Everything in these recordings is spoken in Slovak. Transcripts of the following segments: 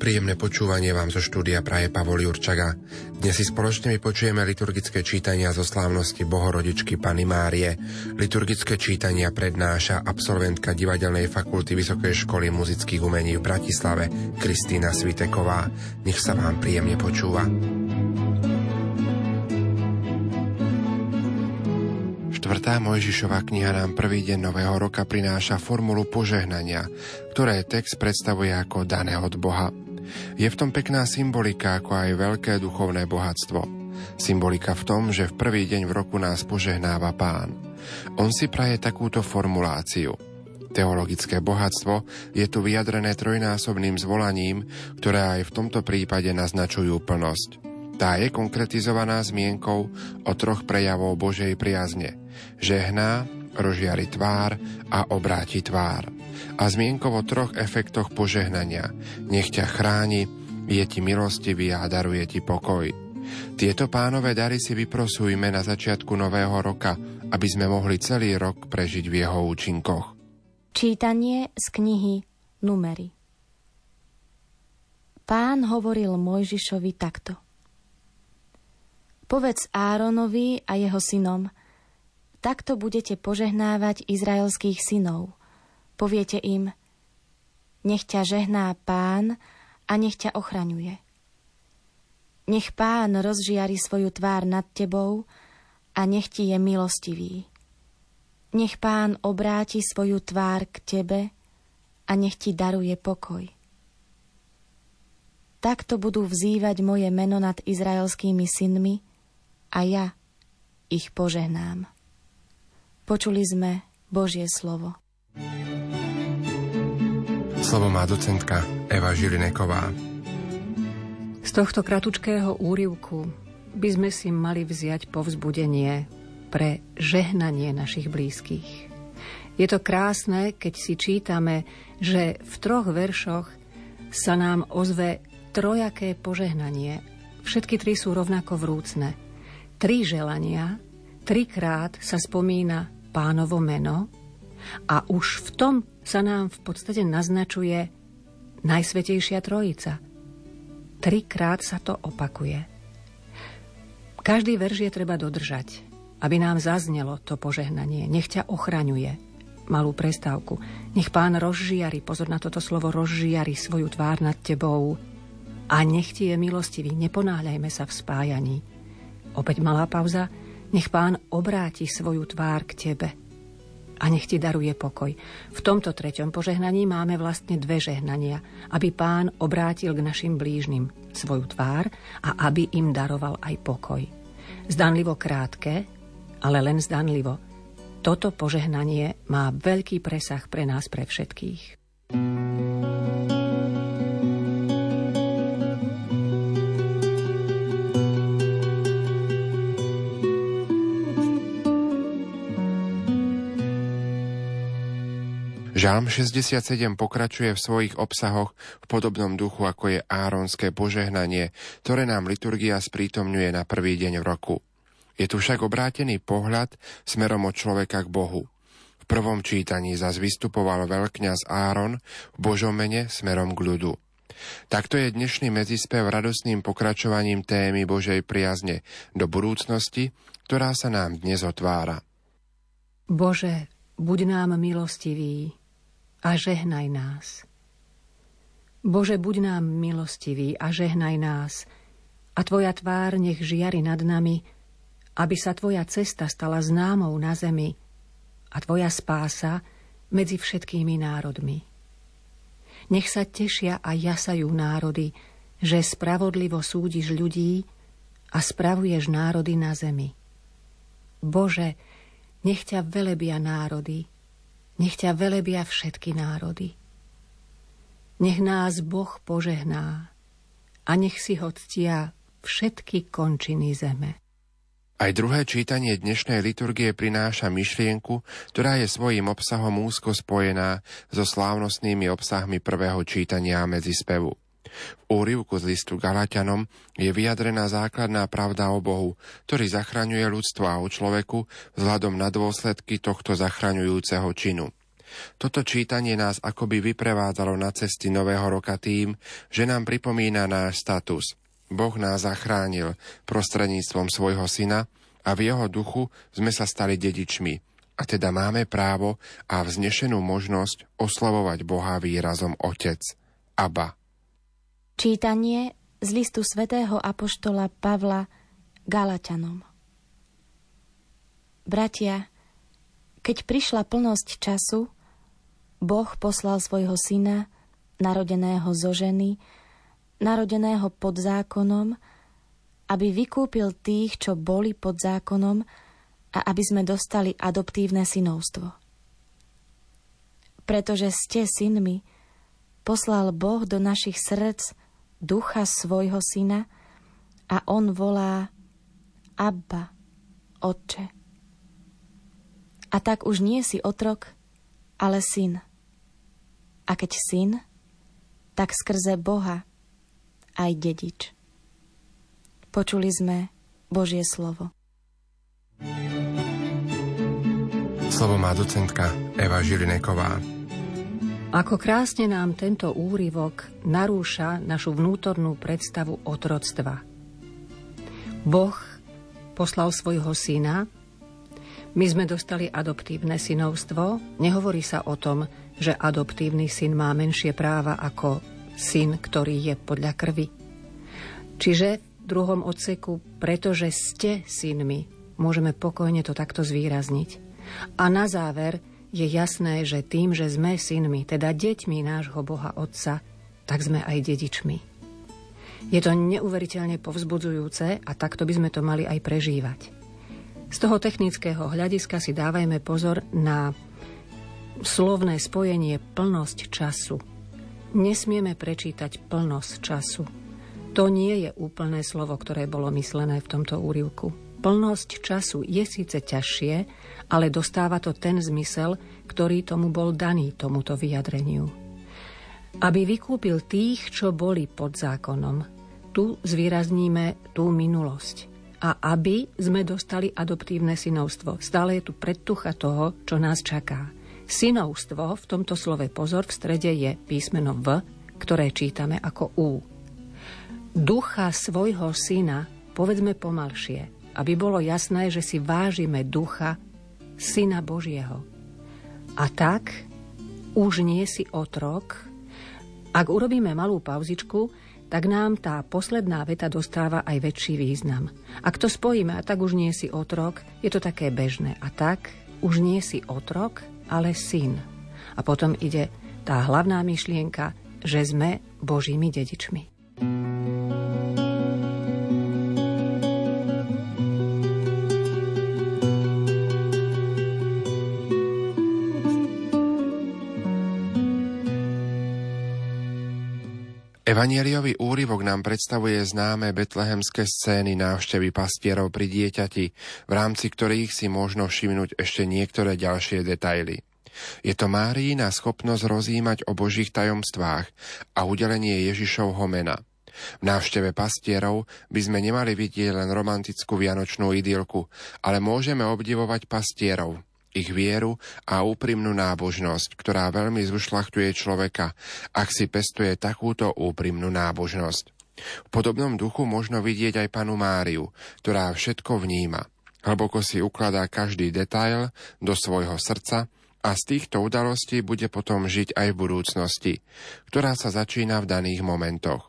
Príjemné počúvanie vám zo štúdia praje Pavol Jurčaga. Dnes si spoločne vypočujeme liturgické čítania zo slávnosti Bohorodičky Panny Márie. Liturgické čítania prednáša absolventka Divadelnej fakulty Vysokej školy muzických umení v Bratislave Kristýna Sviteková. Nech sa vám príjemne počúva. Štvrtá Mojžišova kniha nám prvý deň nového roka prináša formulu požehnania, ktoré text predstavuje ako dané od Boha. Je v tom pekná symbolika, ako aj veľké duchovné bohatstvo. Symbolika v tom, že v prvý deň v roku nás požehnáva Pán. On si praje takúto formuláciu. Teologické bohatstvo je tu vyjadrené trojnásobným zvolaním, ktoré aj v tomto prípade naznačujú plnosť. Tá je konkretizovaná zmienkou o troch prejavov Božej priazne. Žehná, rozžiari tvár a obráti tvár. A zmienkou o troch efektoch požehnania. Nech ťa chráni, je ti milostivý a daruje ti pokoj. Tieto Pánové dary si vyprosujme na začiatku nového roka, aby sme mohli celý rok prežiť v jeho účinkoch. Čítanie z knihy Númery. Pán hovoril Mojžišovi takto. Povedz Áronovi a jeho synom, takto budete požehnávať izraelských synov. Poviete im, nech ťa žehná Pán a nech ťa ochraňuje. Nech Pán rozžiari svoju tvár nad tebou a nech ti je milostivý. Nech Pán obráti svoju tvár k tebe a nech ti daruje pokoj. Takto budú vzývať moje meno nad izraelskými synmi, a ja ich požehnám. Počuli sme Božie slovo. Slovo má docentka Eva Žilineková. Z tohto kratučkého úryvku by sme si mali vziať povzbudenie pre žehnanie našich blízkych. Je to krásne, keď si čítame, že v troch veršoch sa nám ozve trojaké požehnanie. Všetky tri sú rovnako vrúcne. Tri želania, trikrát sa spomína Pánovo meno a už v tom sa nám v podstate naznačuje Najsvätejšia Trojica. Trikrát sa to opakuje. Každý verš je treba dodržať, aby nám zaznelo to požehnanie. Nech ťa ochraňuje. Malú prestávku. Nech Pán rozžiari, pozor na toto slovo, rozžiari svoju tvár nad tebou a nech ti je milostivý. Neponáhľajme sa v spájaní. Opäť malá pauza. Nech Pán obráti svoju tvár k tebe a nech ti daruje pokoj. V tomto treťom požehnaní máme vlastne dve žehnania, aby Pán obrátil k našim blížnym svoju tvár a aby im daroval aj pokoj. Zdanlivo krátke, ale len zdanlivo. Toto požehnanie má veľký presah pre nás, pre všetkých. Žalm 67 pokračuje v svojich obsahoch v podobnom duchu, ako je áronské požehnanie, ktoré nám liturgia sprítomňuje na prvý deň v roku. Je tu však obrátený pohľad smerom od človeka k Bohu. V prvom čítaní zas vystupoval veľkňaz Áron v Božom mene smerom k ľudu. Takto je dnešný medzispev radostným pokračovaním témy Božej priazne do budúcnosti, ktorá sa nám dnes otvára. Bože, buď nám milostivý a žehnaj nás. Bože, buď nám milostivý a žehnaj nás, a tvoja tvár nech žiari nad nami, aby sa tvoja cesta stala známou na zemi a tvoja spása medzi všetkými národmi. Nech sa tešia a jasajú národy, že spravodlivo súdiš ľudí a spravuješ národy na zemi. Bože, nech ťa velebia národy, nech ťa velebia všetky národy. Nech nás Boh požehná a nech si ho ctia všetky končiny zeme. Aj druhé čítanie dnešnej liturgie prináša myšlienku, ktorá je svojím obsahom úzko spojená so slávnostnými obsahmi prvého čítania medzi spevu. V úryvku z listu Galaťanom je vyjadrená základná pravda o Bohu, ktorý zachraňuje ľudstvo a o človeku vzhľadom na dôsledky tohto zachraňujúceho činu. Toto čítanie nás akoby vyprevádzalo na cesty nového roka tým, že nám pripomína náš status. Boh nás zachránil prostredníctvom svojho syna a v jeho duchu sme sa stali dedičmi, a teda máme právo a vznešenú možnosť oslavovať Boha výrazom Otec, Abba. Čítanie z listu svätého apoštola Pavla Galaťanom. Bratia, keď prišla plnosť času, Boh poslal svojho syna, narodeného zo ženy, narodeného pod zákonom, aby vykúpil tých, čo boli pod zákonom, a aby sme dostali adoptívne synovstvo. Pretože ste synmi, poslal Boh do našich srdc ducha svojho syna a on volá: Abba, Otče. A tak už nie si otrok, ale syn. A keď syn, tak skrze Boha aj dedič. Počuli sme Božie slovo. Slovo má docentka Eva Žilineková. Ako krásne nám tento úryvok narúša našu vnútornú predstavu otroctva. Boh poslal svojho syna, my sme dostali adoptívne synovstvo, nehovorí sa o tom, že adoptívny syn má menšie práva ako syn, ktorý je podľa krvi. Čiže v druhom odseku, pretože ste synmi, môžeme pokojne to takto zvýrazniť. A na záver je jasné, že tým, že sme synmi, teda deťmi nášho Boha Otca, tak sme aj dedičmi. Je to neuveriteľne povzbudzujúce a takto by sme to mali aj prežívať. Z toho technického hľadiska si dávajme pozor na slovné spojenie plnosť času. Nesmieme prečítať plnosť času. To nie je úplné slovo, ktoré bolo myslené v tomto úryvku. Plnosť času je síce ťažšie, ale dostáva to ten zmysel, ktorý tomu bol daný, tomuto vyjadreniu. Aby vykúpil tých, čo boli pod zákonom. Tu zvýrazníme tú minulosť. A aby sme dostali adoptívne synovstvo. Stále je tu predtucha toho, čo nás čaká. Synovstvo v tomto slove pozor, v strede je písmeno V, ktoré čítame ako U. Ducha svojho syna povedzme pomalšie, aby bolo jasné, že si vážime ducha syna Božieho. A tak už nie si otrok. Ak urobíme malú pauzičku, tak nám tá posledná veta dostáva aj väčší význam. Ak to spojíme, a tak už nie si otrok, je to také bežné. A tak už nie si otrok, ale syn. A potom ide tá hlavná myšlienka, že sme Božími dedičmi. Evanjeliový úryvok nám predstavuje známe betlehemské scény návštevy pastierov pri dieťati, v rámci ktorých si možno všimnúť ešte niektoré ďalšie detaily. Je to Máriina schopnosť rozjímať o Božích tajomstvách a udelenie Ježišovho mena. V návšteve pastierov by sme nemali vidieť len romantickú vianočnú idylku, ale môžeme obdivovať pastierov, ich vieru a úprimnú nábožnosť, ktorá veľmi zušľachtuje človeka, ak si pestuje takúto úprimnú nábožnosť. V podobnom duchu možno vidieť aj panu Máriu, ktorá všetko vníma. Hlboko si ukladá každý detail do svojho srdca a z týchto udalostí bude potom žiť aj v budúcnosti, ktorá sa začína v daných momentoch.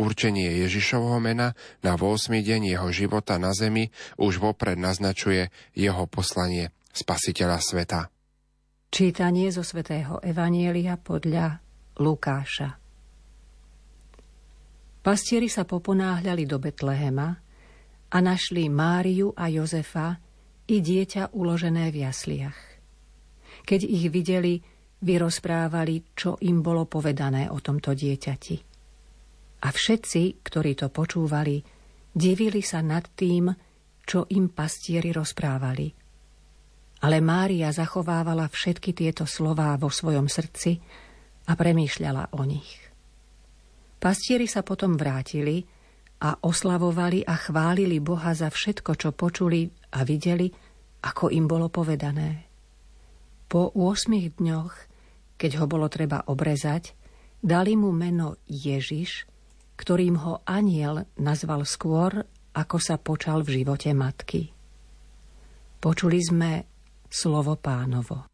Určenie Ježišovho mena na 8. deň jeho života na zemi už vopred naznačuje jeho poslanie Spasiteľa sveta. Čítanie zo svätého Evanielia podľa Lukáša. Pastieri sa poponáhľali do Betlehema a našli Máriu a Jozefa i dieťa uložené v jasliach. Keď ich videli, vyrozprávali, čo im bolo povedané o tomto dieťati. A všetci, ktorí to počúvali, divili sa nad tým, čo im pastieri rozprávali. Ale Mária zachovávala všetky tieto slová vo svojom srdci a premýšľala o nich. Pastieri sa potom vrátili a oslavovali a chválili Boha za všetko, čo počuli a videli, ako im bolo povedané. Po 8 dňoch, keď ho bolo treba obrezať, dali mu meno Ježiš, ktorým ho anjel nazval skôr, ako sa počal v živote matky. Počuli sme slovo Pánovo.